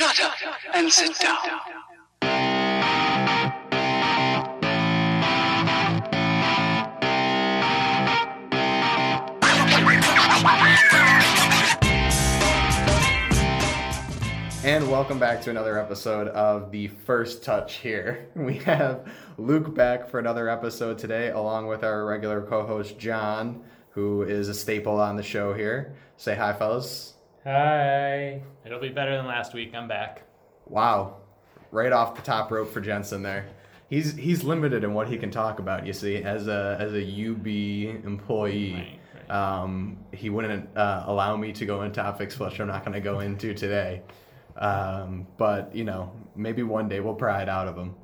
Shut up and sit down. And welcome back to another episode of The First Touch here. We have Luke back for another episode today, along with our regular co-host, John, who is a staple on the show here. Say hi, fellas. Hi. It'll be better than last week. I'm back. Wow. Right off the top rope for Jensen there. He's limited in what he can talk about, you see, as a UB employee. Right. He wouldn't allow me to go into topics which I'm not going to go into today. But, you know, maybe one day we'll pry it out of him.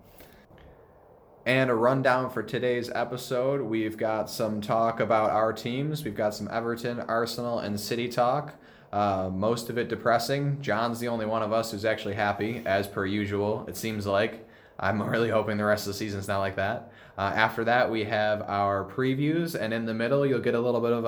And a rundown for today's episode. We've got some talk about our teams. We've got some Everton, Arsenal, and City talk. Most of it depressing. John's the only one of us who's actually happy, as per usual, it seems like. I'm really hoping the rest of the season's not like that. After that, we have our previews, and in the middle, you'll get a little bit of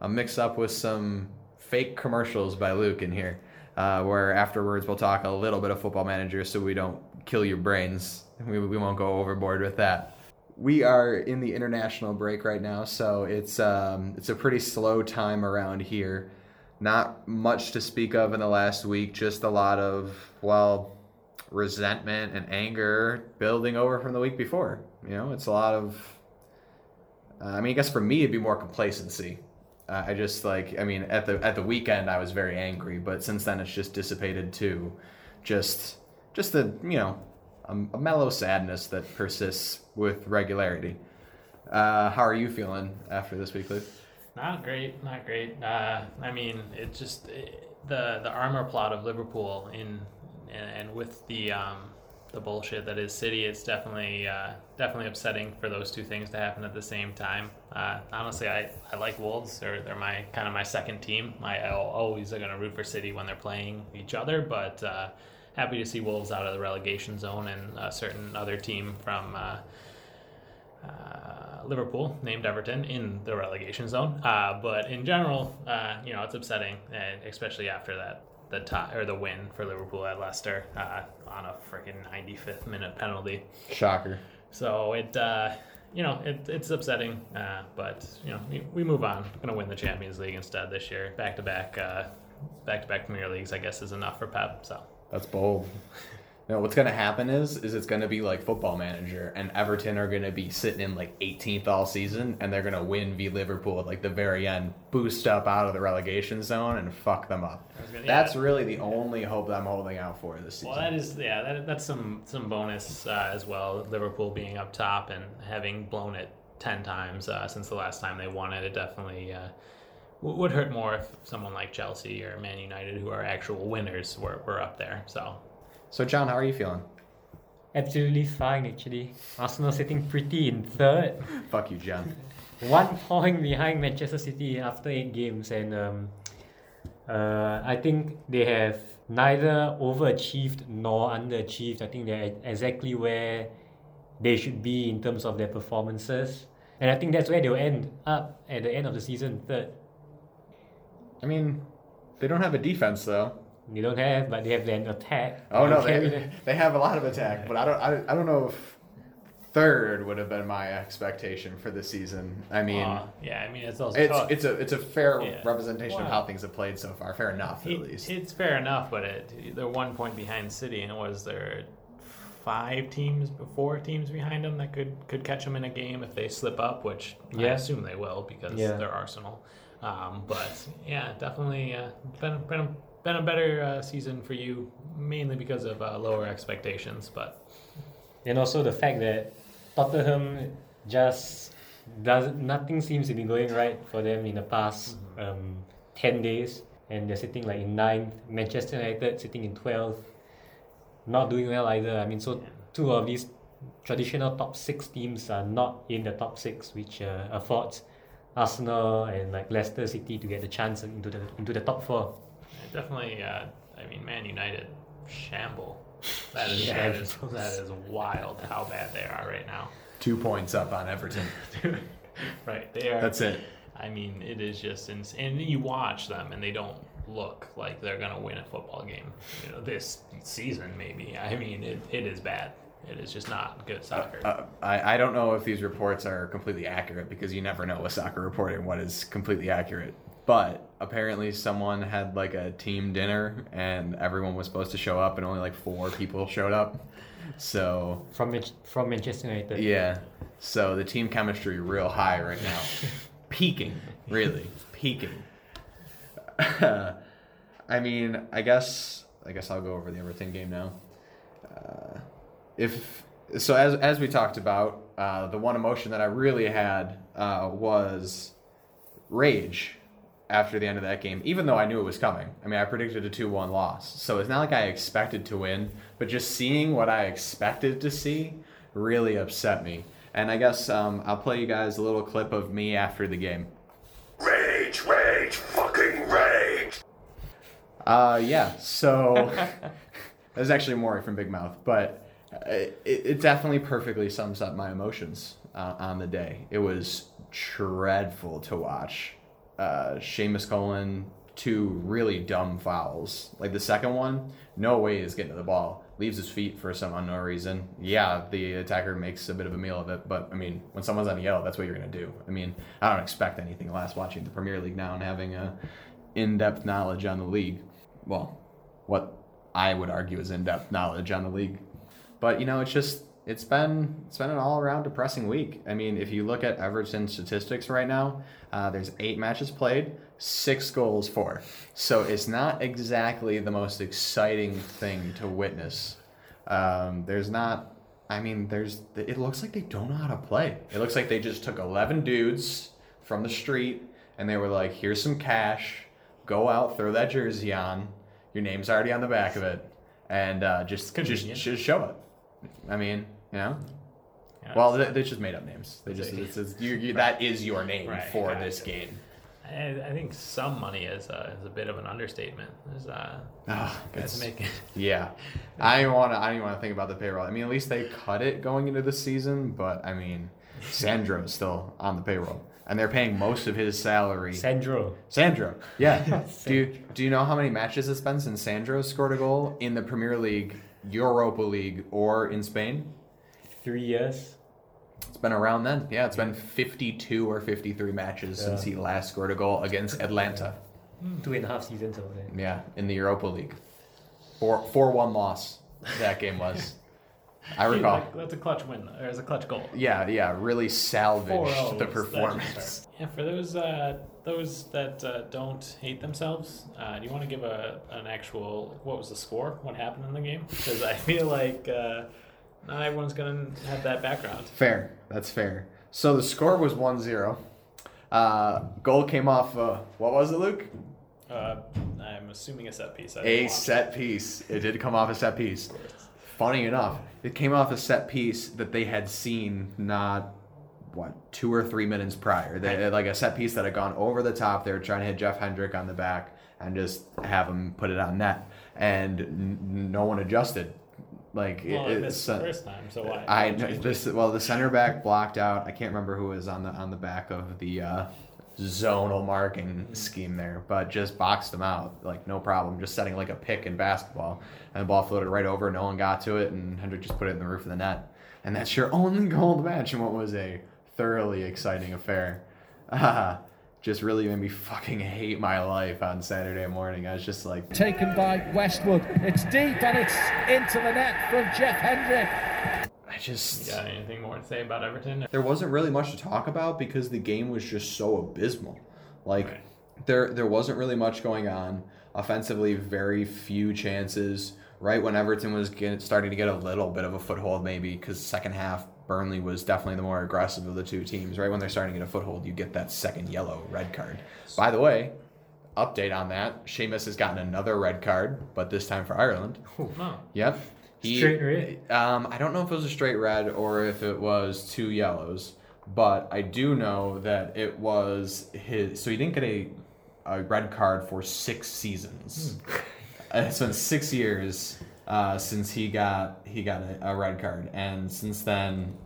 a mix-up with some fake commercials by Luke in here, where afterwards we'll talk a little bit of Football Manager so we don't kill your brains. We won't go overboard with that. We are in the international break right now, so it's a pretty slow time around here. Not much to speak of in the last week, just a lot of, resentment and anger building over from the week before. You know, it's a lot of, I guess for me it'd be more complacency. At the weekend I was very angry, but since then it's just dissipated to just a mellow sadness that persists with regularity. How are you feeling after this week, Luke? Not great. The armor plot of Liverpool and with the bullshit that is City, it's definitely upsetting for those two things to happen at the same time. Honestly, I like Wolves. They're my second team. I always are going to root for City when they're playing each other, but happy to see Wolves out of the relegation zone and a certain other team from Liverpool, named Everton, in the relegation zone. But in general, it's upsetting, and especially after that, the win for Liverpool at Leicester on a freaking 95th minute penalty. Shocker. So it's upsetting, but we move on. We're gonna win the Champions League instead this year. Back to back Premier Leagues, I guess, is enough for Pep. So that's bold. No, what's going to happen is it's going to be like Football Manager, and Everton are going to be sitting in 18th all season, and they're going to win v Liverpool at the very end, boost up out of the relegation zone, and fuck them up. That's really the only hope that I'm holding out for this season. Well, that is, that's some bonus as well, Liverpool being up top and having blown it 10 times since the last time they won it. It definitely would hurt more if someone like Chelsea or Man United, who are actual winners, were up there, so... So, John, how are you feeling? Absolutely fine, actually. Arsenal sitting pretty in third. Fuck you, John. 1 point behind Manchester City after 8 games. And I think they have neither overachieved nor underachieved. I think they're exactly where they should be in terms of their performances. And I think that's where they'll end up at the end of the season, third. I mean, they don't have a defense, though. They don't have, but they have an attack. Oh no, they have a lot of attack, but I don't know if third would have been my expectation for this season. It's also tough. it's a fair representation of how things have played so far. Fair enough, at least. It's fair enough, but they're 1 point behind City, and was there 4 teams behind them that could catch them in a game if they slip up, which I assume they will because they're Arsenal. Definitely been a better season for you, mainly because of lower expectations, and also the fact that Tottenham nothing seems to be going right for them in the past 10 days, and they're sitting in 9th. Manchester United sitting in 12th, not doing well either. Two of these traditional top 6 teams are not in the top 6, which affords Arsenal and Leicester City to get the chance into the top 4. Definitely, Man United, shamble. That is wild how bad they are right now. 2 points up on Everton. Right, they are. That's it. It is just insane. And you watch them, and they don't look like they're going to win a football game, you know, this season maybe. I mean, it is bad. It is just not good soccer. I don't know if these reports are completely accurate, because you never know with soccer reporting what is completely accurate. But apparently someone had like a team dinner and everyone was supposed to show up and only like 4 people showed up. So from Manchester United. Yeah. So the team chemistry real high right now. Peaking, really. Peaking. I mean, I guess I'll go over the Everton game now. As we talked about, the one emotion that I really had was rage after the end of that game, even though I knew it was coming. I mean, I predicted a 2-1 loss, so it's not like I expected to win, but just seeing what I expected to see really upset me. And I guess I'll play you guys a little clip of me after the game. Rage, rage, fucking rage! That was actually Maury from Big Mouth, but... It definitely perfectly sums up my emotions on the day. It was dreadful to watch. Seamus Cullen, 2 really dumb fouls. Like the second one, no way is getting to the ball. Leaves his feet for some unknown reason. Yeah, the attacker makes a bit of a meal of it, but I mean, when someone's on yellow, that's what you're going to do. I mean, I don't expect anything less watching the Premier League now and having a in-depth knowledge on the league. Well, what I would argue is in-depth knowledge on the league. But, you know, it's been an all-around depressing week. I mean, if you look at Everton's statistics right now, there's 8 matches played, 6 goals for. So it's not exactly the most exciting thing to witness. It looks like they don't know how to play. It looks like they just took 11 dudes from the street and they were like, here's some cash, go out, throw that jersey on, your name's already on the back of it, and just show it. I mean, you know, they just made up names. They just that is your name right, for this game. I think some money is a bit of an understatement. Yeah, I don't even want to think about the payroll. I mean, at least they cut it going into the season. But I mean, Sandro is still on the payroll, and they're paying most of his salary. Sandro. Yeah. Sandro. Do you know how many matches it's been since Sandro scored a goal in the Premier League? Europa League or in Spain? 3 years. It's been around then. Yeah, it's been 52 or 53 matches since he last scored a goal against Atlanta. 2.5 seasons over there. Yeah, in the Europa League. 4-1 loss that game was. I recall. That's a clutch win, or it's a clutch goal. Yeah, really salvaged the performance. Yeah, for those that don't hate themselves, do you want to give an actual, what was the score? What happened in the game? Because I feel like not everyone's going to have that background. Fair. That's fair. So the score was 1-0. Goal came off, what was it, Luke? I'm assuming a set piece. It did come off a set piece. Funny enough, it came off a set piece that they had seen 2 or 3 minutes prior. They had like a set piece that had gone over the top. They were trying to hit Jeff Hendrick on the back and just have him put it on net, and no one adjusted. It's the first time, so why? The center back blocked out. I can't remember who was on the back of the zonal marking scheme there, but just boxed them out like no problem, just setting like a pick in basketball, and the ball floated right over, no one got to it, and Hendrick just put it in the roof of the net, and that's your only goal of the match in what was a thoroughly exciting affair. Just really made me fucking hate my life on Saturday morning. I was just like... Taken by Westwood. It's deep and it's into the net from Jeff Hendrick. You got anything more to say about Everton? There wasn't really much to talk about because the game was just so abysmal. There wasn't really much going on. Offensively, very few chances. Right when Everton was starting to get a little bit of a foothold maybe, because second half, Burnley was definitely the more aggressive of the two teams. Right when they're starting to get a foothold, you get that second yellow red card. By the way, update on that, Seamus has gotten another red card, but this time for Ireland. Oh, no. Yep. Straight red? I don't know if it was a straight red or if it was 2 yellows, but I do know that it was his... So he didn't get a red card for 6 seasons. It's been 6 years... since he got a red card, and since then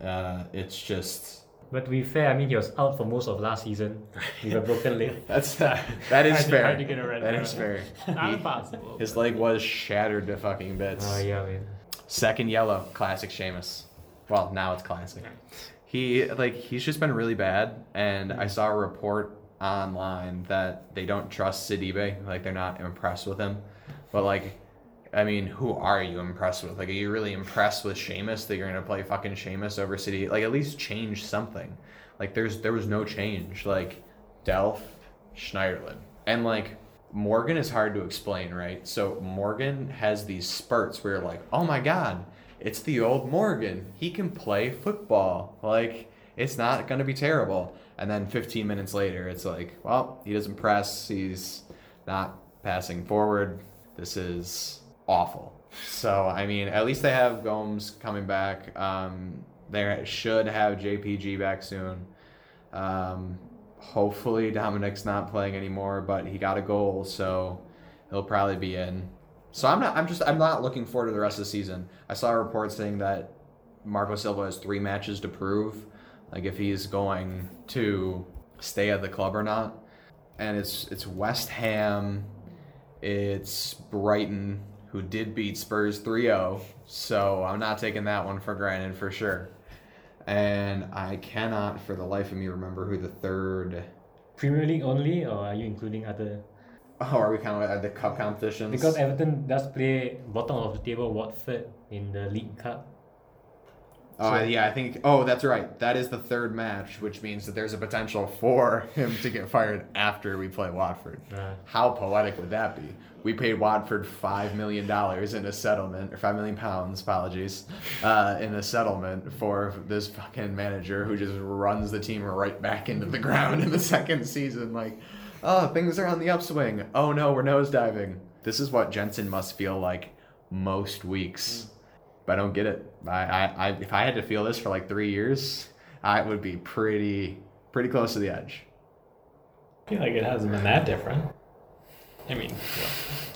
it's just But to be fair, I mean, he was out for most of last season with a broken leg. That is fair. That is fair. Not impossible. His leg was shattered to fucking bits. Oh, yeah, man. Second yellow. Classic Seamus. Well, now it's classic. He's just been really bad, and I saw a report online that they don't trust Sidibe. Like, they're not impressed with him. But, like, I mean, who are you impressed with? Like, are you really impressed with Seamus that you're going to play fucking Seamus over City? Like, at least change something. Like, there was no change. Like, Delph, Schneiderlin. And, like, Morgan is hard to explain, right? So Morgan has these spurts where you're like, oh, my God, it's the old Morgan. He can play football. Like, it's not going to be terrible. And then 15 minutes later, it's like, well, he doesn't press. He's not passing forward. This is awful. So, I mean, at least they have Gomes coming back. They should have JPG back soon. Hopefully Dominic's not playing anymore, but he got a goal, so he'll probably be in. So I'm not looking forward to the rest of the season. I saw a report saying that Marco Silva has 3 matches to prove, like, if he's going to stay at the club or not. And it's West Ham, it's Brighton, who did beat Spurs 3-0, so I'm not taking that one for granted for sure. And I cannot for the life of me remember who the third... Premier League only, or are you including other... Oh, are we kind of at the cup competitions? Because Everton does play bottom of the table Watford in the League Cup. That's right. That is the third match, which means that there's a potential for him to get fired after we play Watford. How poetic would that be? We paid Watford $5 million in a settlement, or £5 million, apologies, in a settlement for this fucking manager who just runs the team right back into the ground in the second season. Like, oh, things are on the upswing. Oh no, we're nosediving. This is what Jensen must feel like most weeks. I don't get it. If I had to feel this for like 3 years, I would be pretty close to the edge. I feel like it hasn't been that different. I mean,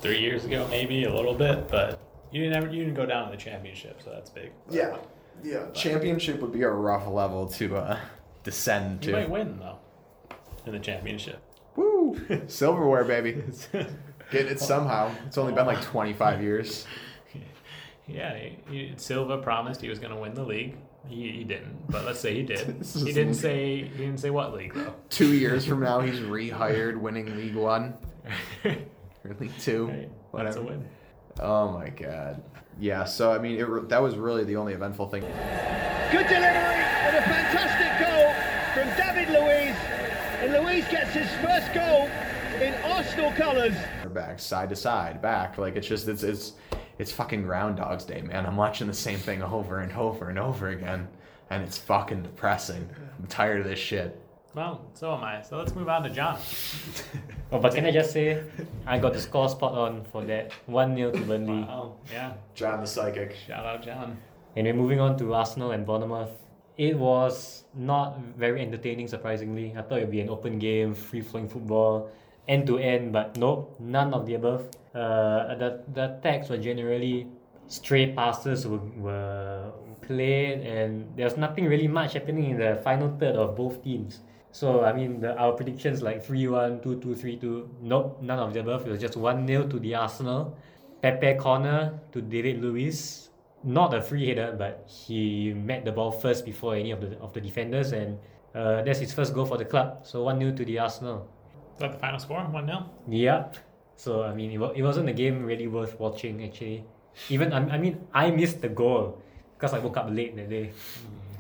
3 years ago, maybe a little bit, but you didn't go down to the championship, so that's big. Yeah. But championship would be a rough level to descend to. You might win though in the championship. Woo! Silverware, baby. Get it somehow. It's only been like 25 years. Yeah, Silva promised he was going to win the league. He didn't, but let's say he did. He didn't say what league though. 2 years from now, he's rehired, winning League One or League Two. Right. Whatever. That's a win. Oh my God. Yeah. So I mean, that was really the only eventful thing. Good delivery and a fantastic goal from David Luiz, and Luiz gets his first goal in Arsenal colours. Back side to side, back like it's just. It's fucking Groundhog's Day, man. I'm watching the same thing over and over and over again, and it's fucking depressing. I'm tired of this shit. Well, so am I. So let's move on to John. Oh, but can I just say, I got the score spot on for that 1-0 to Burnley. Wow, yeah. John the Psychic. Shout out, John. Anyway, moving on to Arsenal and Bournemouth. It was not very entertaining, surprisingly. I thought it would be an open game, free-flowing football, end-to-end, but nope, none of the above. The attacks were generally stray passes were played, and there's nothing really much happening in the final third of both teams. So, I mean, our predictions like 3-1, 2-2, 3-2, nope, none of the above. It was just 1-0 to the Arsenal. Pepe corner to David Luiz. Not a free header, but he met the ball first before any of the defenders, and that's his first goal for the club. So 1-0 to the Arsenal. Is that the final score? 1-0? Yeah. So, I mean, it wasn't a game really worth watching, actually. Even, I mean, I missed the goal because I woke up late that day.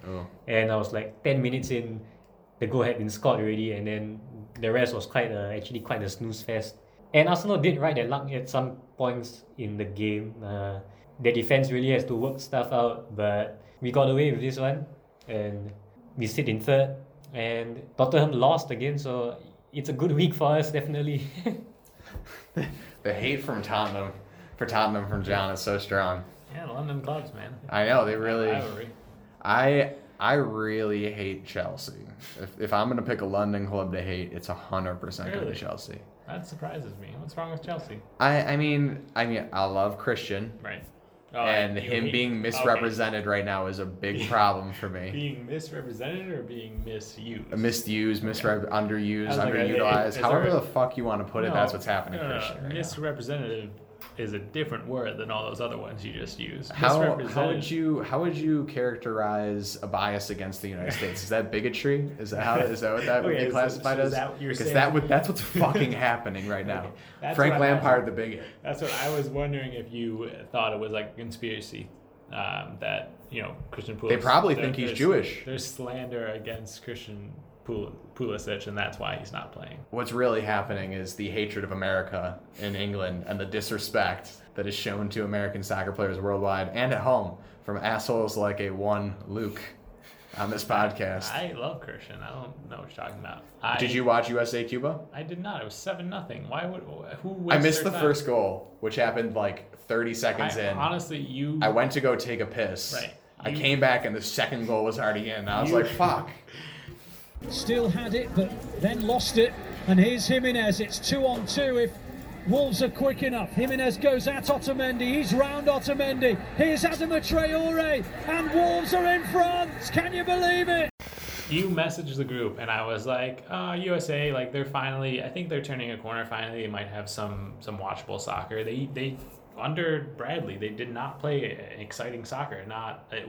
Oh. And I was like 10 minutes in, the goal had been scored already, and then the rest was quite a snooze fest. And Arsenal did ride their luck at some points in the game. Their defense really has to work stuff out, but we got away with this one, and we sit in third, and Tottenham lost again, so it's a good week for us, definitely. The hate from Tottenham from John is so strong. Yeah, the London clubs, man. I know, they really... I really hate Chelsea. If I'm going to pick a London club to hate, it's 100% going to Chelsea. That surprises me. What's wrong with Chelsea? I mean, I love Christian. Right. And him being misrepresented right now is a big problem for me. Being misrepresented or being misused? Underused, underutilized. However the fuck you want to put it, that's what's happening, Christian. Right, misrepresentative is a different word than all those other ones you just used. How would you characterize a bias against the United States? Is that bigotry? Is that what that would be classified as? Because that's what's fucking happening right now. Okay. Frank Lampard, the bigot. That's what I was wondering, if you thought it was like a conspiracy that Christian Pulisic. They probably think he's Jewish. There's slander against Christian Pulisic, and that's why he's not playing. What's really happening is the hatred of America in England and the disrespect that is shown to American soccer players worldwide and at home from assholes like a one Luke on this podcast. I love Christian. I don't know what you're talking about. Did you watch USA Cuba? I did not. It was 7-0. I missed the first goal, which happened like 30 seconds in. Honestly, I went to go take a piss. Right. I came back and the second goal was already in. I was like, fuck. Still had it, but then lost it. And here's Jimenez. It's 2-on-2 if Wolves are quick enough. Jimenez goes at Otamendi. He's round Otamendi. Here's Adama Traore. And Wolves are in front. Can you believe it? You messaged the group, and I was like, USA, like they're finally, I think they're turning a corner finally. They might have some watchable soccer. They under Bradley, they did not play exciting soccer.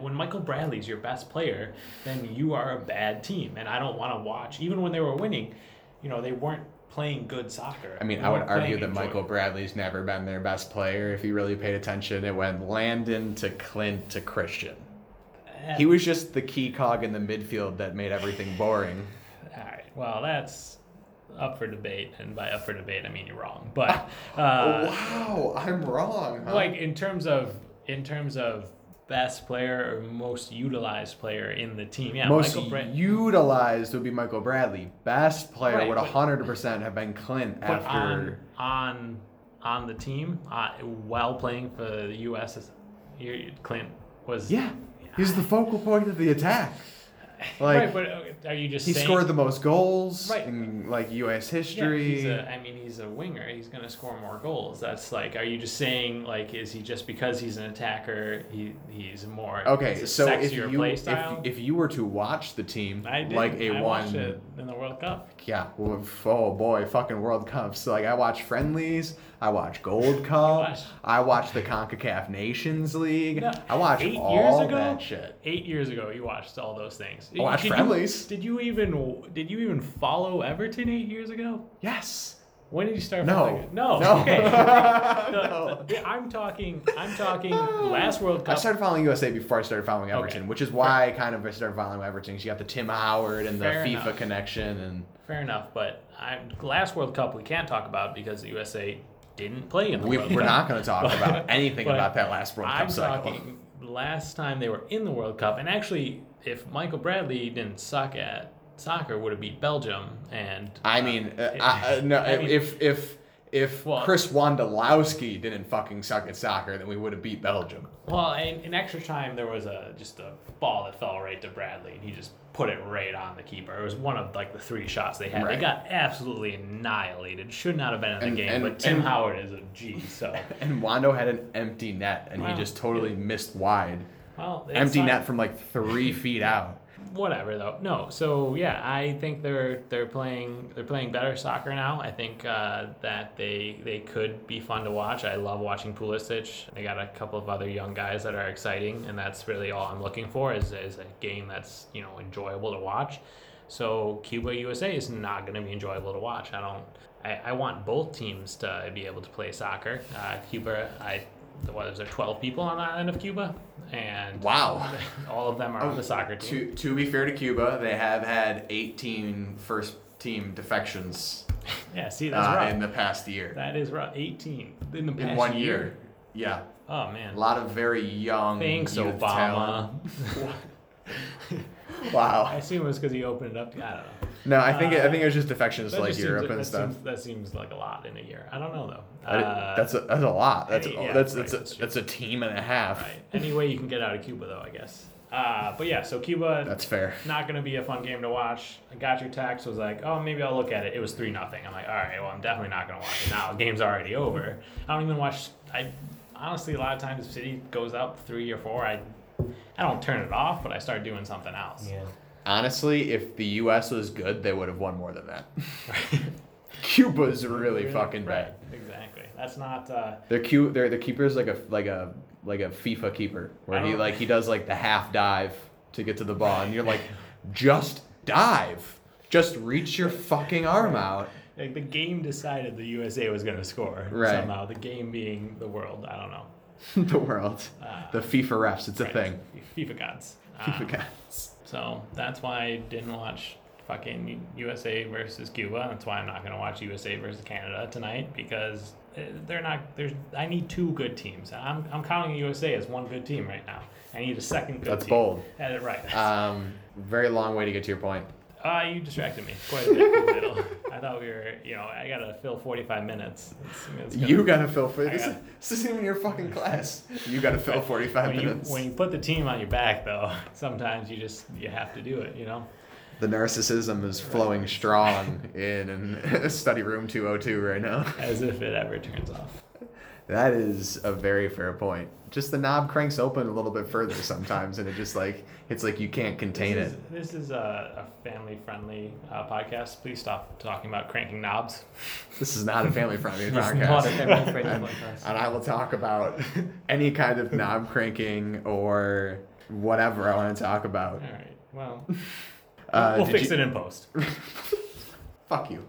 When Michael Bradley's your best player, then you are a bad team. And I don't want to watch. Even when they were winning, they weren't playing good soccer. I mean, I would argue that Michael Bradley's never been their best player. If you really paid attention, it went Landon to Clint to Christian. He was just the key cog in the midfield that made everything boring. All right. Well, that's up for debate, and by up for debate I mean you're wrong, but wow, I'm wrong, huh? Like in terms of best player or most utilized player in the team, most utilized would be Michael Bradley. Best player would 100% have been Clint after on the team while playing for the U.S. Clint was he's the focal point of the attack. Like, right, but are you just saying... scored the most goals in U.S. history. He's a winger. He's going to score more goals. That's like, are you just saying, like, is he just because he's an attacker, he's more... Okay, so if you were to watch the team, I watched it in the World Cup. Yeah, fucking World Cups. So, I watch friendlies, I watch Gold Cup, I watch the CONCACAF Nations League, I watch that shit. 8 years ago, you watched all those things. I watched friendlies. Did you even follow Everton 8 years ago? Yes. When did you start following? No. Okay. I'm talking last World Cup. I started following USA before I started following Everton, which is why I started following Everton, because you got the Tim Howard and the FIFA connection. And fair enough, but last World Cup we can't talk about because the USA didn't play in the World Cup. We're not going to talk about anything about that last World Cup cycle. I'm talking last time they were in the World Cup, and actually, if Michael Bradley didn't suck at soccer, would have beat Belgium, and Chris Wondolowski didn't fucking suck at soccer, then we would have beat Belgium. Well, in extra time, there was just a ball that fell right to Bradley, and he just put it right on the keeper. It was one of the three shots they had. Right. They got absolutely annihilated. Should not have been in the game, but Tim Howard is a G. So and Wando had an empty net, and he just totally missed wide. Well, empty net from 3 feet out. Whatever though. No, so yeah, I think they're playing better soccer now. I think that they could be fun to watch. I love watching Pulisic. They got a couple of other young guys that are exciting, and that's really all I'm looking for is a game that's enjoyable to watch. So Cuba USA is not going to be enjoyable to watch. I want both teams to be able to play soccer. Cuba, was there 12 people on the island of Cuba? And wow. All of them are on the soccer team. To be fair to Cuba, they have had 18 first-team defections. Yeah, see, that's rough. In the past year. That is rough. 18 in the past year. In 1 year. Yeah. Oh, man. A lot of very young youth talent. Wow. I assume it was because he opened it up. I don't know. No, I think it was just defections to Europe and stuff. That seems like a lot in a year. I don't know though. That's a lot. That's a team and a half. Right. Any way you can get out of Cuba though, I guess. But yeah, so Cuba. That's fair. Not gonna be a fun game to watch. I got your text. Was like, oh, maybe I'll look at it. It was 3-0. I'm like, all right, well, I'm definitely not gonna watch it now. The game's already over. I don't even watch. I honestly, a lot of times if City goes up 3 or 4, I don't turn it off, but I start doing something else. Yeah. Honestly, if the U.S. was good, they would have won more than that. Right. Cuba's really fucking bad. Right. Exactly. That's not. Their keeper's like a FIFA keeper where he does like the half dive to get to the ball, and you're like, just dive, just reach your fucking arm out. Like the game decided the USA was going to score somehow. The game being the world. I don't know. The world. The FIFA refs. It's a thing. FIFA gods. So that's why I didn't watch fucking USA versus Cuba. That's why I'm not going to watch USA versus Canada tonight, because they're not. I need 2 good teams. I'm counting USA as 1 good team right now. I need a second good team. That's bold. Edit right. Very long way to get to your point. You distracted me quite a bit in the middle. I thought we were, I got to fill 45 minutes. You got to fill 45 minutes. This isn't even your fucking class. You got to fill 45 minutes. When you put the team on your back, though, sometimes you have to do it, The narcissism is flowing strong in study room 202 right now. As if it ever turns off. That is a very fair point. Just the knob cranks open a little bit further sometimes, and it just it's like you can't contain it. This is a family-friendly podcast. Please stop talking about cranking knobs. This is not a family-friendly podcast. It's not a family-friendly podcast. And I will talk about any kind of knob cranking or whatever I want to talk about. All right. Well, we'll fix it in post. Fuck you.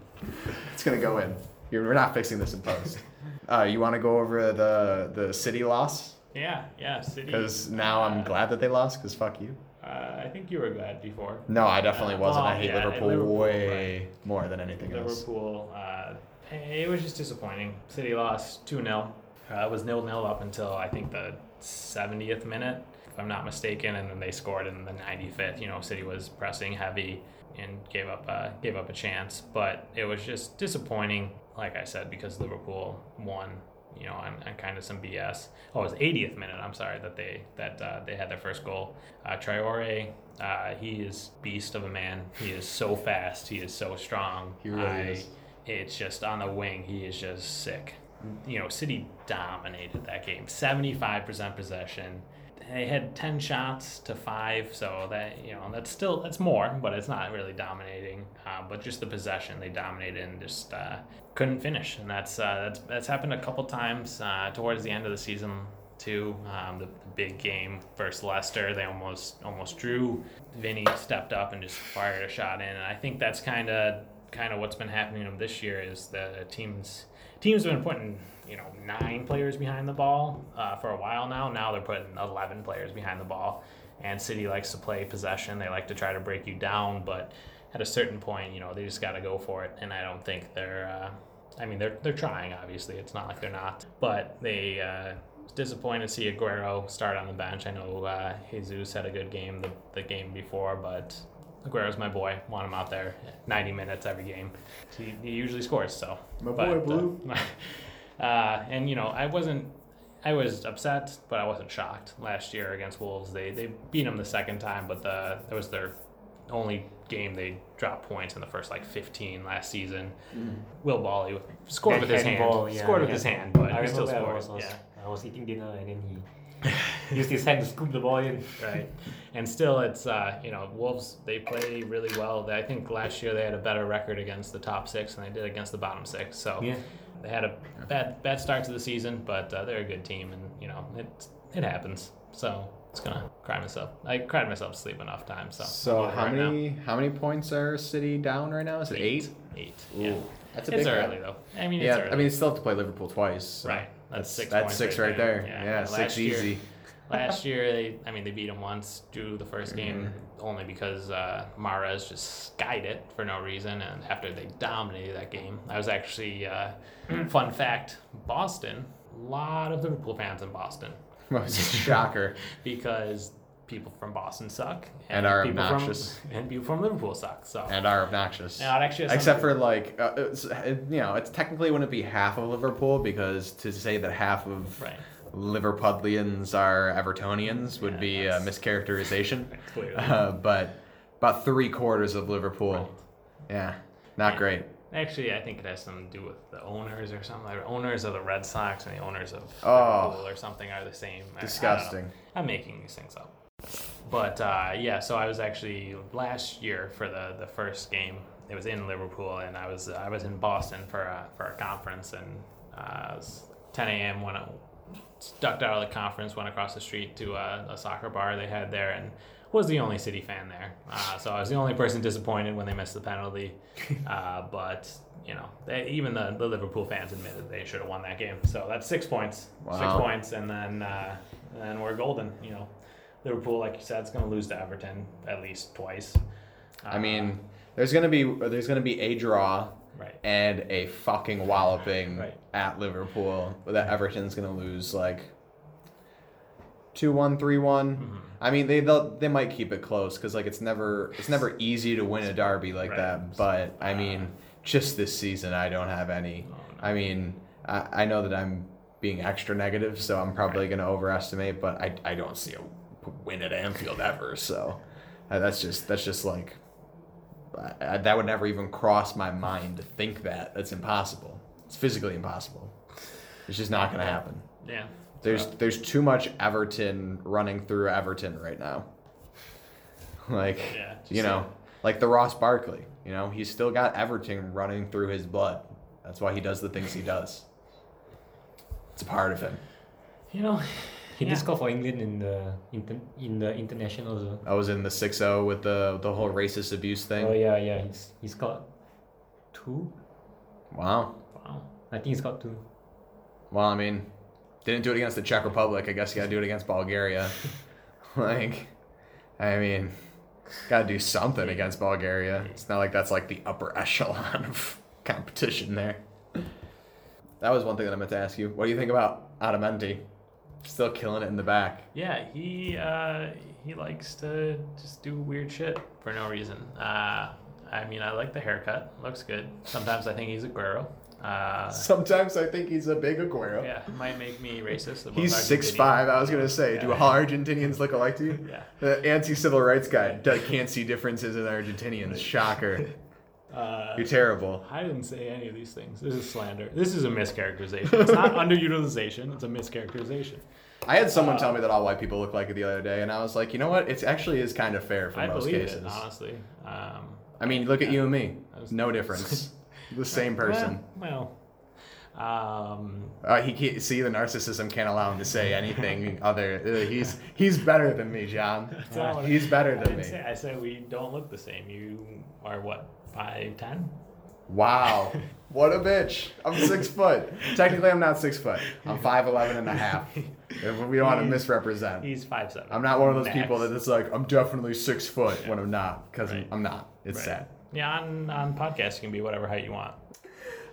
It's going to go in. We're not fixing this in post. You want to go over the City loss? Yeah, City. Because now I'm glad that they lost, because fuck you. I think you were glad before. No, I definitely wasn't. I hate Liverpool way more than anything else. Liverpool, it was just disappointing. City lost 2-0. It was 0-0 up until, I think, the 70th minute, if I'm not mistaken, and then they scored in the 95th. City was pressing heavy and gave up a chance, but it was just disappointing. Like I said, because Liverpool won, on kind of some BS. Oh, it was 80th minute. I'm sorry that they had their first goal. Traore, he is beast of a man. He is so fast. He is so strong. He really is. It's just on the wing. He is just sick. City dominated that game. 75% possession. They had 10 shots to 5, so that that's more, but it's not really dominating. But just the possession, they dominated and just couldn't finish, and that's happened a couple times towards the end of the season too. The big game versus Leicester, they almost drew. Vinny stepped up and just fired a shot in, and I think that's kind of what's been happening to them this year is the teams have been putting 9 players behind the ball for a while now. Now they're putting 11 players behind the ball, and City likes to play possession. They like to try to break you down, but at a certain point, they just got to go for it. And I don't think they're trying. Obviously, it's not like they're not, but they disappointed to see Aguero start on the bench. I know Jesus had a good game the game before, but Aguero's my boy. Want him out there 90 minutes every game. He usually scores. So boy, Blue. And I was upset, but I wasn't shocked. Last year against Wolves, they beat them the second time, but that was their only game they dropped points in the first 15 last season. Mm. Will Bally scored with his hand. But he still scored. I was eating dinner and then he used his hand to scoop the ball in. Right, and still it's Wolves, they play really well. I think last year they had a better record against the top 6 than they did against the bottom 6. So yeah. They had a bad start to the season, but they're a good team, and it happens. So it's gonna cry myself. I cried myself to sleep enough times. So how many points are City down right now? Is it 8? 8. Ooh, yeah. That's it's big early though. I mean, it's early. I mean, you still have to play Liverpool twice. So right. That's 6 right there. Yeah, 6 easy. Last year, they beat him once due to the first game only because Mahrez just skied it for no reason, and after they dominated that game. I was actually, fun fact, Boston, a lot of Liverpool fans in Boston. Well, it's a shocker. Because people from Boston suck. And are obnoxious. And people from Liverpool suck. So. And are obnoxious. Now, it actually except for, it technically wouldn't be half of Liverpool, because to say that half of... Right. Liverpudlians are Evertonians would be a mischaracterization. But about 3/4 of Liverpool. Right. Yeah, not great. Actually, I think it has something to do with the owners or something. The owners of the Red Sox and the owners of Liverpool or something are the same. Disgusting. I'm making these things up. But, yeah, so I was actually last year for the first game. It was in Liverpool, and I was in Boston for a conference, and it was 10 a.m. when I ducked out of the conference, went across the street to a soccer bar they had there, and was the only City fan there. So I was the only person disappointed when they missed the penalty. But, you know, even the Liverpool fans admitted they should have won that game. So that's 6 points. Wow. 6 points, and then we're golden, you know. Liverpool, like you said, is going to lose to Everton at least twice. I mean, there's going to be a draw, right, and a fucking walloping right at Liverpool that Everton's going to lose like 2-1, 3-1. Mm-hmm. I mean, they might keep it close because like it's never easy to win a derby like right that. But I mean, just this season, I don't have any. Oh, no. I mean, I know that I'm being extra negative, so I'm probably right going to overestimate. But I don't see a win at Anfield ever, so that's just like that would never even cross my mind to think that. That's impossible. It's physically impossible. It's just not going to happen. Yeah. There's too much Everton running through Everton right now. Like, yeah, you know, like the Ross Barkley, you know, he's still got Everton running through his blood. That's why he does the things he does. It's a part of him. You know, he did score for England in the international zone. I was in the 6-0 with the whole racist abuse thing. Oh yeah, he scored 2. Wow. I think he scored 2. Well, I mean, didn't do it against the Czech Republic. I guess you gotta do it against Bulgaria. Like, I mean, gotta do something against Bulgaria. It's not like that's like the upper echelon of competition there. That was one thing that I meant to ask you. What do you think about Otamendi? Still killing it in the back. Yeah, he likes to just do weird shit for no reason. I mean, I like the haircut. Looks good. Sometimes I think he's Aguero. Sometimes I think he's a big Aguero. Yeah, it might make me racist. He's 6'5", I was going to say. Yeah. Do all Argentinians look alike to you? Yeah. The anti-civil rights guy can't see differences in Argentinians. Shocker. You're terrible. I didn't say any of these things. This is slander. This is a mischaracterization. It's not underutilization. It's a mischaracterization. I had someone tell me that all white people look like it the other day, and I was like, you know what? It actually is kind of fair for most cases. I believe it, honestly. I mean, look at you and me. No difference. The same person. He can't see the narcissism. Can't allow him to say anything other. He's better than me, John. He's better than me. I said we don't look the same. You are what? 5'10". Wow, what a bitch! I'm 6 foot. Technically, I'm not 6 foot. I'm 5'11.5". We don't want to misrepresent. He's 5'7". I'm not one of those people that it's like I'm definitely 6 foot when I'm not, because right I'm not. It's right sad. Yeah, on podcasts you can be whatever height you want.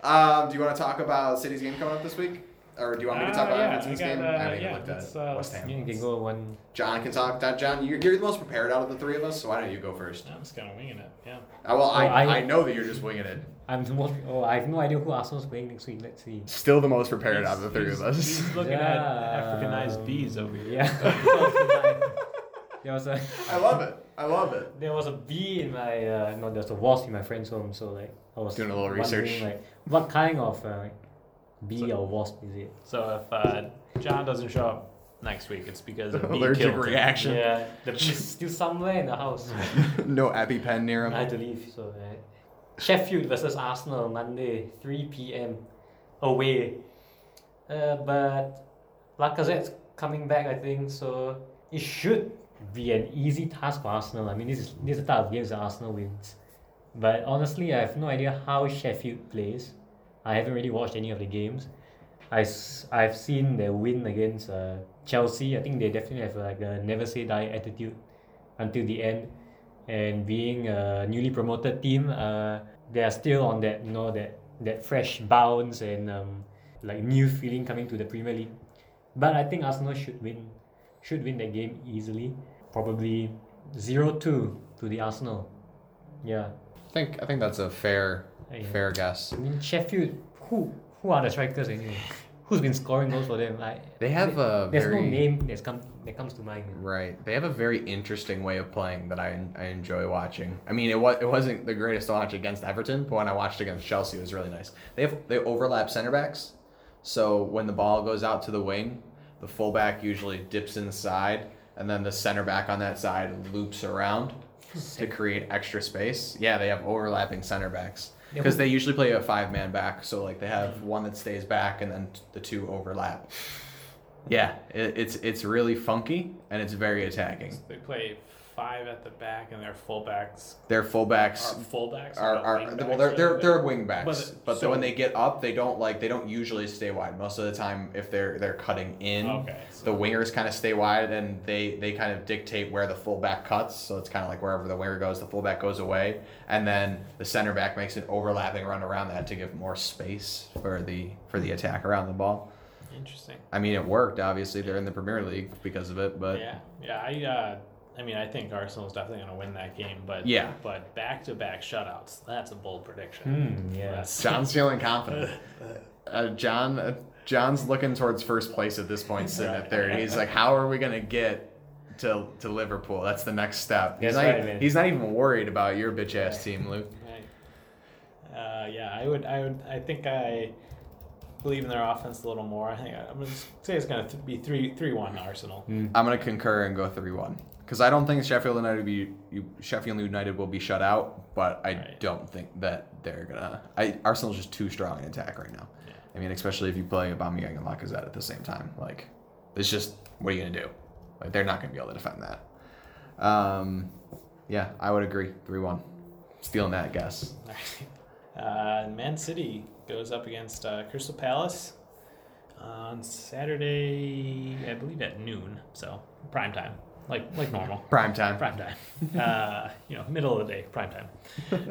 Do you want to talk about City's game coming up this week, or do you want me to talk about Everton's game? I haven't even looked at it. West Ham. You can go one. John can talk. John, you're the most prepared out of the three of us, so why don't you go first? I'm just kind of winging it. Yeah. Well, I know that you're just winging it. I'm the most. Oh, I have no idea who Arsenal's playing next week. Let's see. Still the most prepared out of the three of us. He's looking at Africanized bees over here. Yeah. I love it. There was a bee in my there's a wasp in my friend's home. So like I was doing a little research. Like, what kind of bee or wasp is it? So if John doesn't show up next week, it's because of allergic reaction. Him. Yeah, the bee's still somewhere in the house. No EpiPen near him. I had to leave. So Sheffield versus Arsenal Monday 3 p.m. away. But Lacazette's coming back, I think. So it should be an easy task for Arsenal. I mean, this is the type of games that Arsenal wins. But honestly, I have no idea how Sheffield plays. I haven't really watched any of the games. I've seen their win against Chelsea. I think they definitely have like a never say die attitude until the end. And being a newly promoted team, they are still on that, you know, that fresh bounce and like new feeling coming to the Premier League. But I think Arsenal should win that game easily. Probably 0-2 to the Arsenal. Yeah. I think that's a fair guess. I mean, Sheffield, who are the strikers anyway? who's been scoring goals for them? Like they have there's no name that comes to mind. Right, they have a very interesting way of playing that I enjoy watching. I mean, it wasn't the greatest to watch against Everton, but when I watched against Chelsea, it was really nice. They overlap center backs, so when the ball goes out to the wing, the fullback usually dips inside, and then the center back on that side loops around to create extra space. Yeah, they have overlapping center backs. Because they usually play a five-man back, so like they have one that stays back and then the two overlap. Yeah, it's really funky and it's very attacking. So they play five at the back, and their fullbacks. They're wing backs. But when they get up, they don't usually stay wide. Most of the time, if they're cutting in, the wingers kind of stay wide, and they kind of dictate where the fullback cuts. So it's kind of like wherever the winger goes, the fullback goes away, and then the center back makes an overlapping run around that to give more space for the attack around the ball. Interesting. I mean, it worked. Obviously, they're in the Premier League because of it. But I think Arsenal's definitely going to win that game, but back-to-back shutouts, that's a bold prediction. Yes. John's feeling confident. John's looking towards first place at this point, sitting at 30. He's like, how are we going to get to Liverpool? That's the next step. He's not even worried about your bitch-ass team, Luke. Right. I believe in their offense a little more. I think I'm going to say it's going to be 3-1 Arsenal. I'm going to concur and go 3-1. Because I don't think Sheffield United will be shut out, but I don't think that they're gonna. Arsenal's just too strong in attack right now. Yeah. I mean, especially if you play Aubameyang and Lacazette at the same time, like it's just what are you gonna do? Like they're not gonna be able to defend that. I would agree. 3-1. Stealing that guess. Man City goes up against Crystal Palace on Saturday, I believe at noon. So prime time. Like normal. Prime time. Middle of the day, prime time.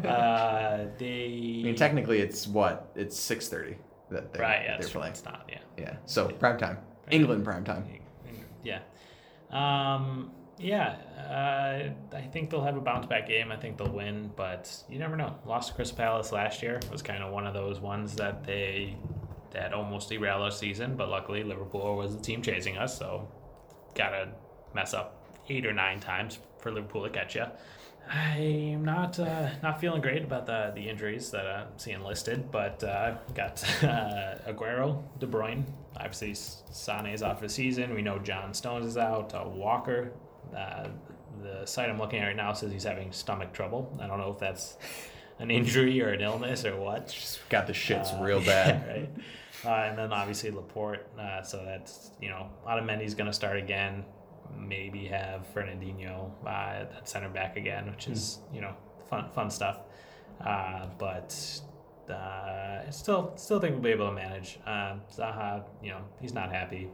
I mean, technically, it's what? It's 6:30 that they're, right, yeah, they're playing. It's not, yeah. Yeah, so prime time. England prime time. Yeah. I think they'll have a bounce-back game. I think they'll win, but you never know. Lost to Crystal Palace last year. It was kind of one of those ones that almost derailed our season, but luckily Liverpool was the team chasing us, so got to mess up 8 or 9 times for Liverpool to catch you. I'm not feeling great about the injuries that I'm seeing listed, but got Aguero, De Bruyne. Obviously, Sané's off the season. We know John Stones is out. Walker, the site I'm looking at right now says he's having stomach trouble. I don't know if that's an injury or an illness or what. Just got the shits real bad. Yeah, right. And then obviously Laporte. So that's, Otamendi's going to start again. Maybe have Fernandinho at center back again, which is fun stuff. But I still think we'll be able to manage. Zaha, he's not happy.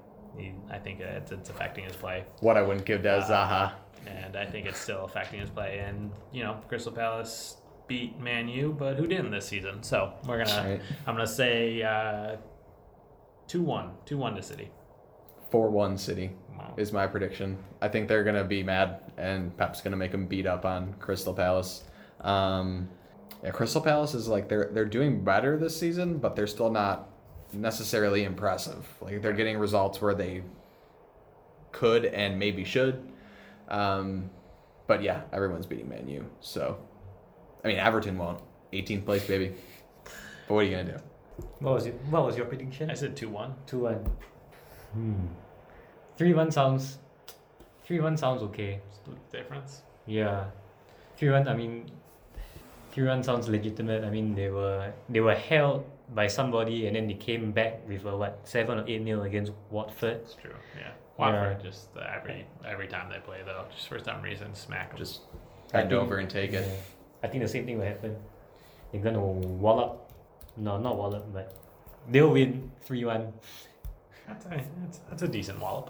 I think it's affecting his play. What I wouldn't give to Zaha. And I think it's still affecting his play. And Crystal Palace beat Man U, but who didn't this season? So we're gonna. Right. I'm gonna say 2-1, 2-1 to City. 4-1 City is my prediction. I think they're going to be mad, and Pep's going to make them beat up on Crystal Palace. Crystal Palace is like they're doing better this season, but they're still not necessarily impressive. Like they're getting results where they could and maybe should. But yeah, everyone's beating Man U. So, I mean, Everton won't. 18th place, baby. But what are you going to do? What was your prediction? I said 2-1. 2-1. 3-1 sounds okay. Split difference. Yeah. 3-1 sounds legitimate. I mean they were held by somebody and then they came back with a 7 or 8-0 against Watford. That's true, yeah. Watford just every time they play though, just for some reason smack them. Just bend over and take it. Yeah. I think the same thing will happen. They're gonna wallop. No, not wallop, but they'll win 3-1. That's a decent wallop.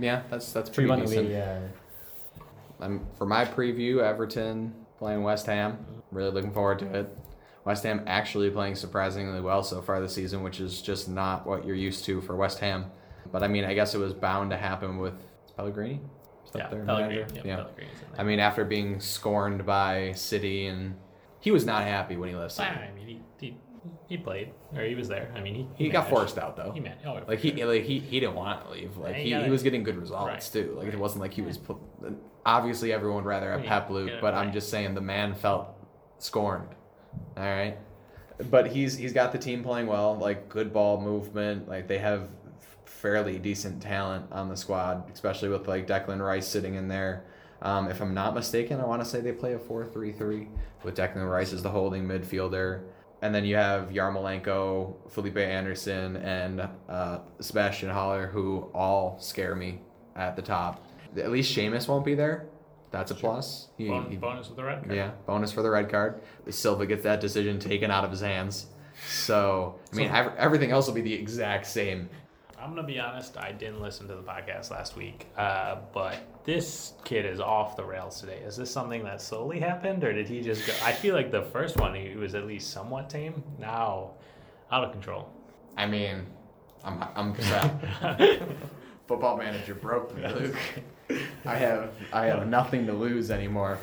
Yeah, that's pretty decent. Away, yeah. For my preview, Everton playing West Ham. Really looking forward to it. West Ham actually playing surprisingly well so far this season, which is just not what you're used to for West Ham. But, I mean, I guess it was bound to happen with Pellegrini. Pellegrini. Yep, yeah. Pellegrini's in there. I mean, after being scorned by City, and he was not happy when he left City. I mean, he He played, or he was there. I mean, he got forced out though. He managed. Oh, like sure. he didn't want to leave. Like he was getting good results too. Like it wasn't like he was. Obviously, everyone would rather have Pep Luke, but I'm just saying the man felt scorned. All right, but he's got the team playing well. Like good ball movement. Like they have fairly decent talent on the squad, especially with like Declan Rice sitting in there. If I'm not mistaken, I want to say they play a 4-3-3 with Declan Rice as the holding midfielder. And then you have Yarmolenko, Felipe Anderson, and Sebastian Haller, who all scare me at the top. At least Seamus won't be there. That's a plus. Bonus with the red card. Yeah, bonus for the red card. Silva gets that decision taken out of his hands. So, I mean, everything else will be the exact same. I'm going to be honest, I didn't listen to the podcast last week, but this kid is off the rails today. Is this something that slowly happened, or did he just go? I feel like the first one, he was at least somewhat tame. Now, out of control. I mean, I'm concerned. Football Manager broke me, Luke. I have nothing to lose anymore.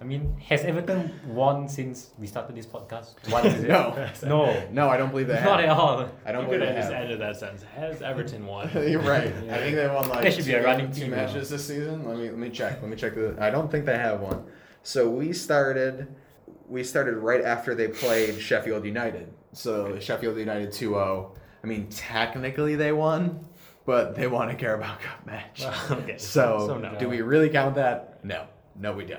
I mean, has Everton won since we started this podcast? Once, is it? No, I don't believe they have. Not at all. I don't believe they have. You could have just ended that sentence. Has Everton won? You're right. Yeah. I think they won like two matches this season. Let me check. I don't think they have one. So we started right after they played Sheffield United. So Sheffield United 2-0. I mean, technically they won, but they won a Carabao Cup match. Well, okay. So no. Do we really count that? No, we don't.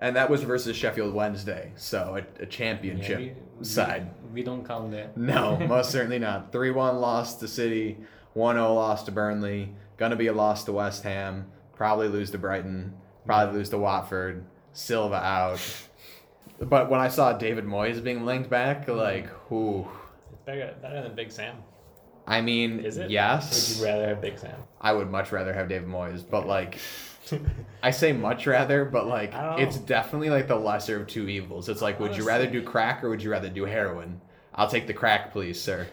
And that was versus Sheffield Wednesday, so a championship side. We don't count that. No, most certainly not. 3-1 loss to City, 1-0 loss to Burnley, going to be a loss to West Ham, probably lose to Brighton, probably lose to Watford, Silva out. But when I saw David Moyes being linked back, like, whew. It's better than Big Sam. I mean, is it? Yes. Would you rather have Big Sam? I would much rather have David Moyes, but like... I say much rather, but like it's definitely like the lesser of two evils. It's like, would you rather do crack or would you rather do heroin? I'll take the crack, please, sir.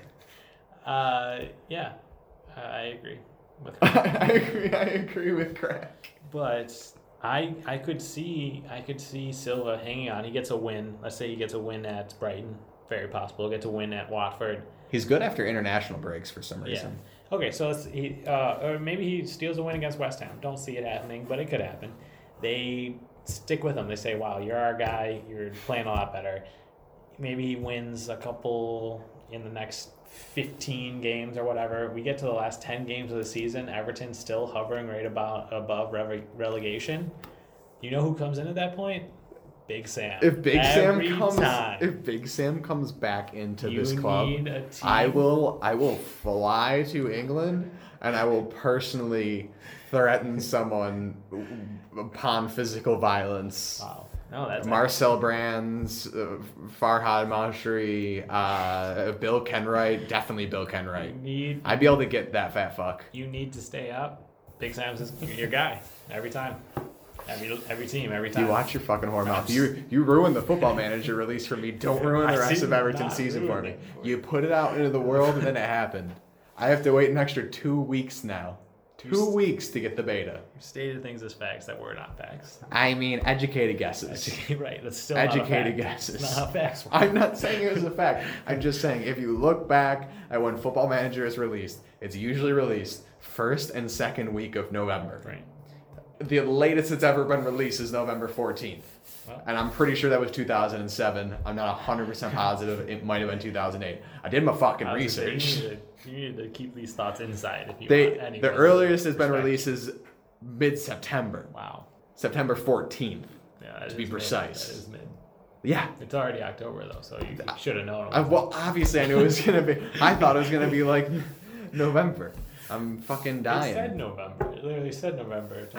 I agree with crack. I agree with crack. But I could see Silva hanging on. He gets a win. Let's say he gets a win at Brighton. Very possible. He'll get a win at Watford. He's good after international breaks for some reason. Yeah. Okay, so or maybe he steals a win against West Ham. Don't see it happening, but it could happen. They stick with him. They say, wow, you're our guy. You're playing a lot better. Maybe he wins a couple in the next 15 games or whatever. We get to the last 10 games of the season. Everton's still hovering right above relegation. You know who comes in at that point? Big Sam. If Big Sam comes back into this club, I will fly to England and I will personally threaten someone upon physical violence. Wow. No, that's Marcel Brands, Farhad Mashri, Bill Kenwright, definitely Bill Kenwright. I'd be able to get that fat fuck. You need to stay up. Big Sam's your guy every time. Every team, every time. You watch your fucking whore mouth. You ruined the Football Manager release for me. Don't ruin the rest of Everton's season for me. You put it out into the world and then it happened. I have to wait an extra 2 weeks now. Two weeks to get the beta. You stated things as facts that were not facts. I mean, educated guesses. Right, that's still educated guesses. That's not how facts work. I'm not saying it was a fact. I'm just saying if you look back at when Football Manager is released, it's usually released first and second week of November. Right. The latest it's ever been released is November 14th. Well, and I'm pretty sure that was 2007. I'm not 100% positive. It might have been 2008. I did my fucking research. You need to keep these thoughts inside if you want. Anyway, the earliest it's been released is mid-September. Wow. September 14th, to be precise. That is mid. Yeah. It's already October, though, so you should have known. Obviously I knew it was going to be. I thought it was going to be, like, November. I'm fucking dying. It said November. It literally said November. It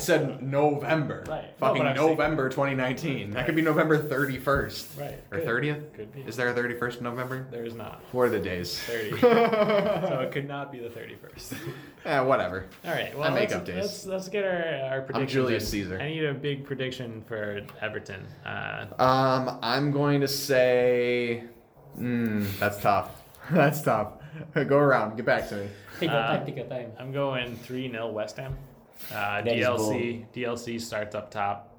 said November. Right. Fucking November 2019. That could be November 31st. Right. Or 30th? Could be. Is there a 31st of November? There is not. What are the days? 30. So it could not be the 31st. Whatever. All right. Well, I make up days. Let's get our predictions. I'm Julius Caesar. I need a big prediction for Everton. I'm going to say... that's tough. That's tough. Go around. Get back to me. Take your time. I'm going 3-0 West Ham. DLC starts up top.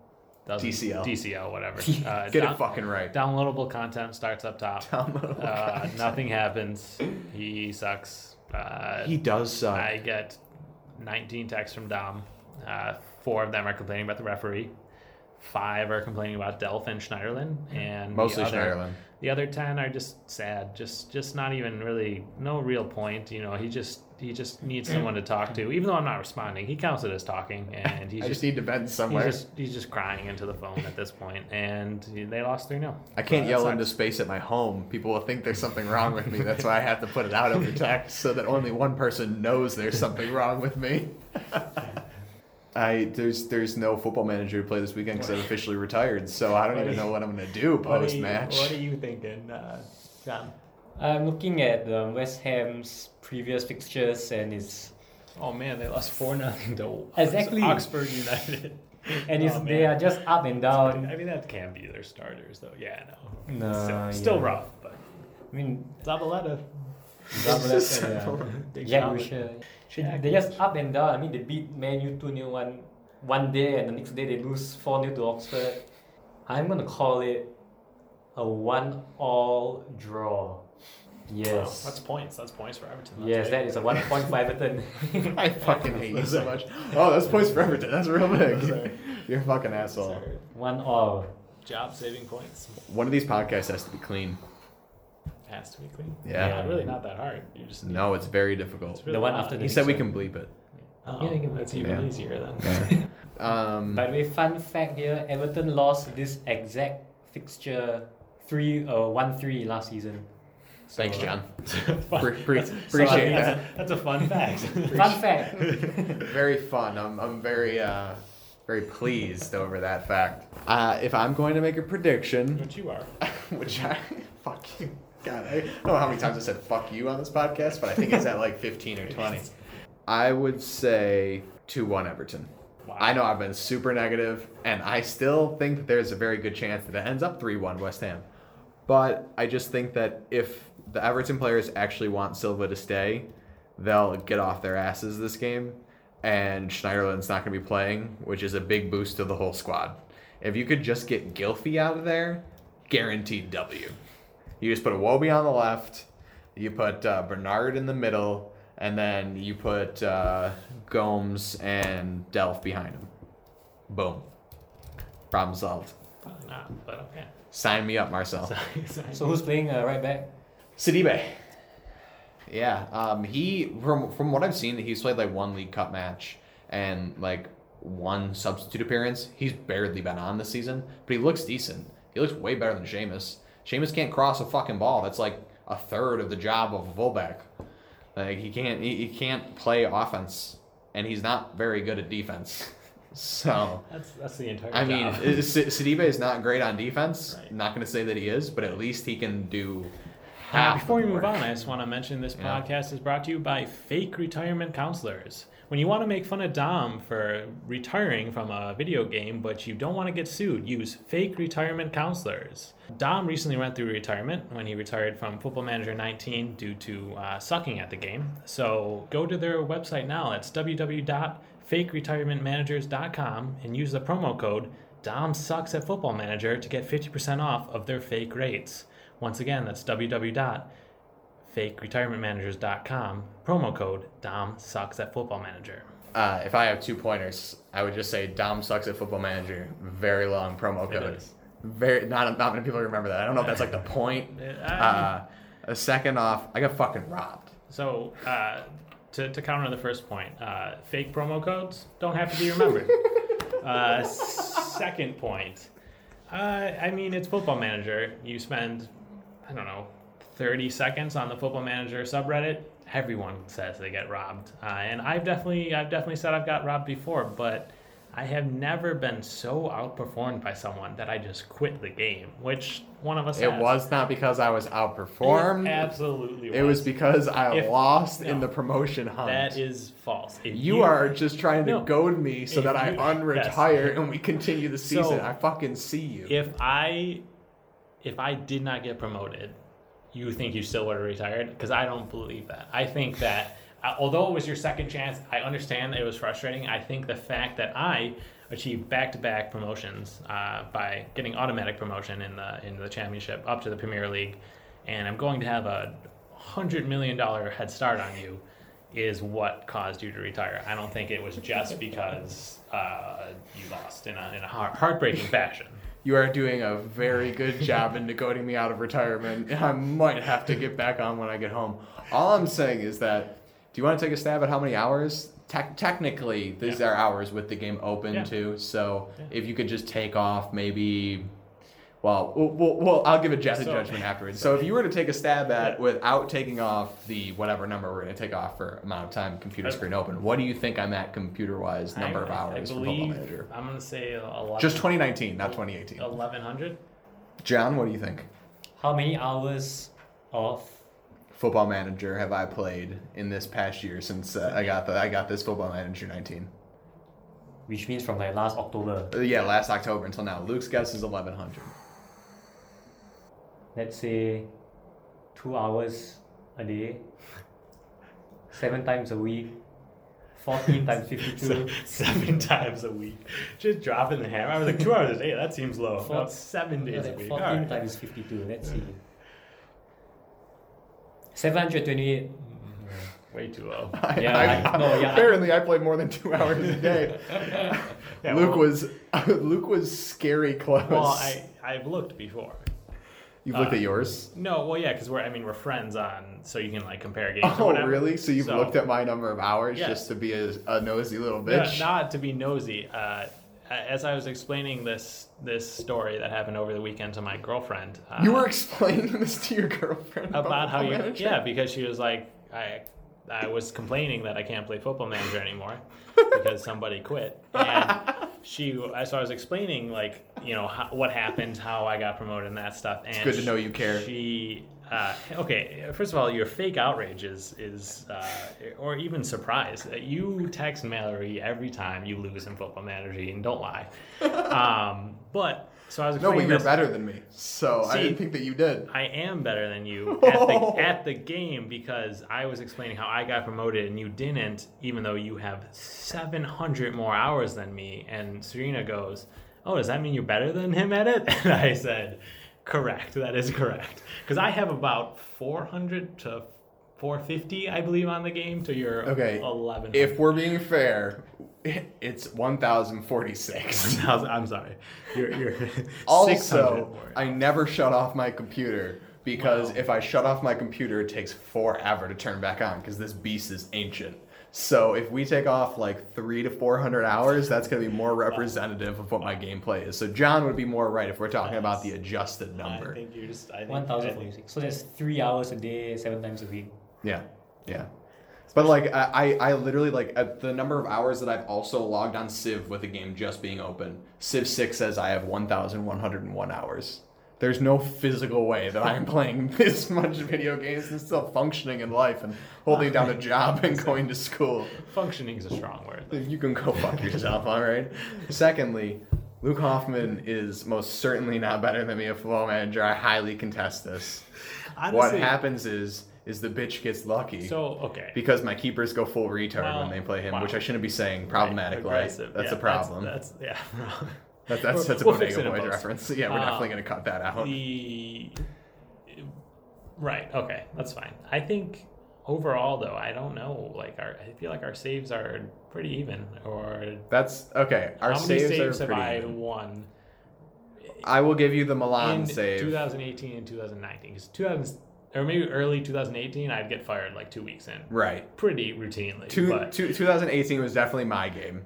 DCL, whatever. Get it fucking right. Downloadable content starts up top. Nothing happens. He sucks. He does suck. I get 19 texts from Dom. 4 of them are complaining about the referee. 5 are complaining about Delph and Schneiderlin, and mostly Schneiderlin. The other 10 are just sad, just not even really, no real point. You know, he just needs someone to talk to. Even though I'm not responding, he counts it as talking, and he's just need to vent somewhere. He's just crying into the phone at this point, and they lost 3-0. I can't yell into space at my home. People will think there's something wrong with me. That's why I have to put it out over text so that only one person knows there's something wrong with me. There's no Football Manager to play this weekend because I've officially retired, so I don't even know what I'm going to do post-match. What are you thinking, John? I'm looking at West Ham's previous fixtures, and it's... Oh, man, they lost 4-0 to exactly. Oxford United. And it's, they are just up and down. I mean, that can be their starters, though. Yeah, no. Still rough, but... I mean... Zabaleta. Yeah, they're just up and down. I mean, they beat Man U 2-0 one day, and the next day they lose 4-0 to Oxford. I'm going to call it a 1-1 draw. Yes. Wow, that's points for Everton. That is a 1 point for Everton. I fucking hate you so much. Oh, that's points for Everton. That's real big. You're a fucking asshole. 1-1. Job-saving points. One of these podcasts has to be clean. Yeah. It's really not that hard. No, it's very difficult. It's really the one after this. He said we can bleep it. Oh, yeah, that's even easier then. Yeah. By the way, fun fact here, Everton lost this exact fixture 1-3 last season. So, thanks, John. Appreciate that. That's a fun fact. Fun fact. Very fun. I'm very... very pleased over that fact. If I'm going to make a prediction... Which you are. Fuck you. God, I don't know how many times I said fuck you on this podcast, but I think it's at like 15 or 20. I would say 2-1 Everton. Wow. I know I've been super negative, and I still think that there's a very good chance that it ends up 3-1 West Ham. But I just think that if the Everton players actually want Silva to stay, they'll get off their asses this game. And Schneiderlin's not going to be playing, which is a big boost to the whole squad. If you could just get Gylfi out of there, guaranteed W. You just put Iwobi on the left, you put Bernard in the middle, and then you put Gomes and Delph behind him. Boom. Problem solved. Probably not, but okay. Sign me up, Marcel. So who's playing right back? Sidibe. Yeah, he from what I've seen, he's played like one League Cup match and like one substitute appearance. He's barely been on this season, but he looks decent. He looks way better than Seamus. Seamus can't cross a fucking ball. That's like a third of the job of a fullback. Like he can't play offense, and he's not very good at defense. So that's the entire. I mean, Sidibe is not great on defense. Right. I'm not going to say that he is, but at least he can do. Before we move on, I just want to mention this podcast is brought to you by Fake Retirement Counselors. When you want to make fun of Dom for retiring from a video game, but you don't want to get sued, use Fake Retirement Counselors. Dom recently went through retirement when he retired from Football Manager 19 due to sucking at the game. So go to their website now. It's www.fakeretirementmanagers.com and use the promo code DOMSUCKSATFootballManager to get 50% off of their fake rates. Once again, that's www.fakeretirementmanagers.com, promo code DOMSUCKSATFootballManager. If I have 2 pointers, I would just say DOMSUCKSATFootballManager, very long promo code. It is. Not many people remember that. I don't know if that's like the point. A second off, I got fucking robbed. So to counter the first point, fake promo codes don't have to be remembered. Second point, I mean, it's Football Manager. You spend... 30 seconds on the Football Manager subreddit, everyone says they get robbed. And I've definitely said I've got robbed before, but I have never been so outperformed by someone that I just quit the game, which one of us has. It was not because I was outperformed. It absolutely was. It was because I lost in the promotion hunt. That is false. You are just trying to goad me so that I unretire and we continue the season. So I fucking see you. If I did not get promoted, you think you still would have retired? Because I don't believe that. I think that although it was your second chance, I understand it was frustrating. I think the fact that I achieved back-to-back promotions by getting automatic promotion in the championship up to the Premier League, and I'm going to have a $100 million head start on you, is what caused you to retire. I don't think it was just because you lost in a heartbreaking fashion. You are doing a very good job in negotiating me out of retirement. I might have to get back on when I get home. All I'm saying is that, do you want to take a stab at how many hours? Technically, these are hours with the game open, too. So if you could just take off maybe... Well, I'll give a judgment afterwards. So if you were to take a stab at, without taking off the whatever number we're going to take off for amount of time computer screen open, what do you think I'm at computer-wise number of hours for Football Manager? I'm going to say 11. Just 2019, not 2018. 1,100? John, what do you think? How many hours of Football Manager have I played in this past year since I got this Football Manager 19? Which means from like last October. Yeah, last October until now. Luke's guess is 1,100. Let's say 2 hours a day, 7 times a week, 14 times 52. So, 7 times a week. Just dropping the hammer. I was like, 2 hours a day, that seems low. 7 days a week. 14 times 52, let's see. 728. Way too low. Apparently, I played more than 2 hours a day. Luke was scary close. Well, I've looked before. You've looked at yours? No, well, yeah, because we're friends on, so you can like compare games. Oh, really? So you've looked at my number of hours just to be a nosy little bitch? Yeah, not to be nosy. As I was explaining this story that happened over the weekend to my girlfriend, you were explaining this to your girlfriend about how you, because she was like, I was complaining that I can't play Football Manager anymore because somebody quit. And so I was explaining, like, you know, what happened, how I got promoted and that stuff. And it's good to know you care. She, okay, first of all, your fake outrage is or even surprise. You text Mallory every time you lose in Football Manager, and don't lie. So I was explaining. No, but you're better than me, so I didn't think that you did. I am better than you at the game because I was explaining how I got promoted and you didn't, even though you have 700 more hours than me. And Serena goes, "Oh, does that mean you're better than him at it?" And I said, "Correct, that is correct." Because I have about 400 to 450, I believe, on the game to your 1100. If we're being fair... It's 1,046. I'm sorry. You're also, I never shut off my computer because if I shut off my computer, it takes forever to turn back on because this beast is ancient. So if we take off like 300 to 400 hours, that's going to be more representative of what my gameplay is. So John would be more right if we're talking about the adjusted number. I think you're just 1,046. So that's 3 hours a day, 7 times a week. Yeah. But, like, I literally, like, at the number of hours that I've also logged on Civ with the game just being open, Civ 6 says I have 1,101 hours. There's no physical way that I'm playing this much video games and still functioning in life and holding down a job and going to school. Functioning is a strong word. Though. You can go fuck yourself, all right? Secondly, Luke Hoffman is most certainly not better than me a Football Manager. I highly contest this. Honestly, what happens is the bitch gets lucky. So, okay. Because my keepers go full retard when they play him, which I shouldn't be saying problematic, right? That's a problem. That's that's a Bodega Boys reference. Yeah, we're definitely going to cut that out. Right, okay, that's fine. I think overall, though, I don't know. Like, I feel like our saves are pretty even. Or that's, okay, our saves are pretty even. How many saves have I won? I will give you the Milan save. 2018 and 2019. Because 2000. Or maybe early 2018, I'd get fired like 2 weeks in. Right. Pretty routinely. 2018 was definitely my game.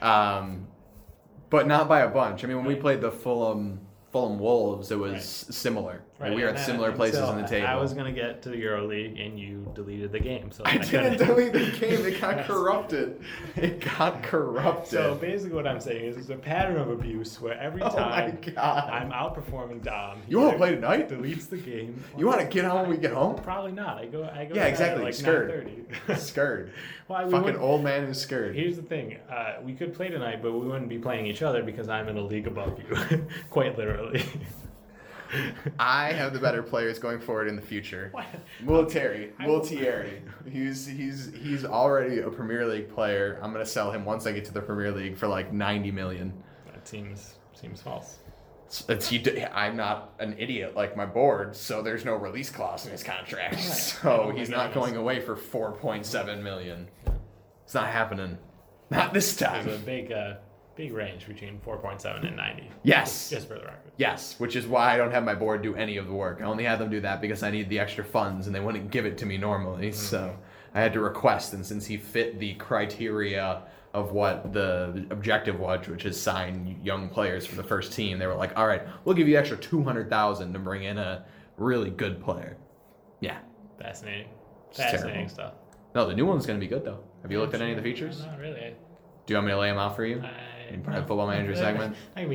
But not by a bunch. I mean, when we played the Fulham Wolves, it was similar. Right. We were at similar places on the table. I was going to get to the EuroLeague, and you deleted the game. So I didn't delete the game. It got corrupted. So basically what I'm saying is it's a pattern of abuse where every time I'm outperforming Dom. You want to play tonight? Deletes the game. You want to get home when we get home? Probably not. I go yeah, exactly. Like 9:30. Scurred. Well, fucking old man is scurred. Here's the thing. We could play tonight, but we wouldn't be playing each other because I'm in a league above you. Quite literally. I have the better players going forward in the future. What? Will Terry. He's already a Premier League player. I'm gonna sell him once I get to the Premier League for like 90 million. That seems false. I'm not an idiot like my board, so there's no release clause in his contract. Right. So he's not going away for 4.7 million. It's not happening. Not this time. There's a big range between 4.7 and 90. Yes. Just for the record. Yes, which is why I don't have my board do any of the work. I only have them do that because I need the extra funds, and they wouldn't give it to me normally. Mm-hmm. So I had to request, and since he fit the criteria of what the objective was, which is sign young players for the first team, they were like, all right, we'll give you extra $200,000 to bring in a really good player. Yeah. Fascinating stuff. No, the new one's going to be good, though. Have you looked at any of the features? Not really. Do you want me to lay them out for you? In part of Football Manager segment? That can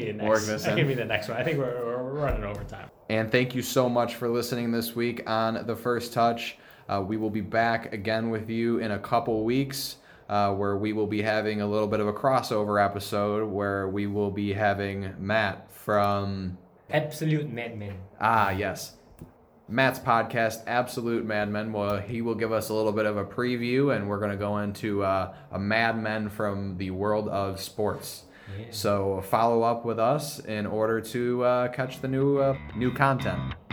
be the next one. I think we're running over time. And thank you so much for listening this week on The First Touch. We will be back again with you in a couple weeks. Where we will be having a little bit of a crossover episode where we will be having Matt from Absolute Mad Men. Ah, yes. Matt's podcast, Absolute Mad Men. Well, he will give us a little bit of a preview, and we're going to go into a Mad Men from the world of sports. Yeah. So follow up with us in order to catch the new content.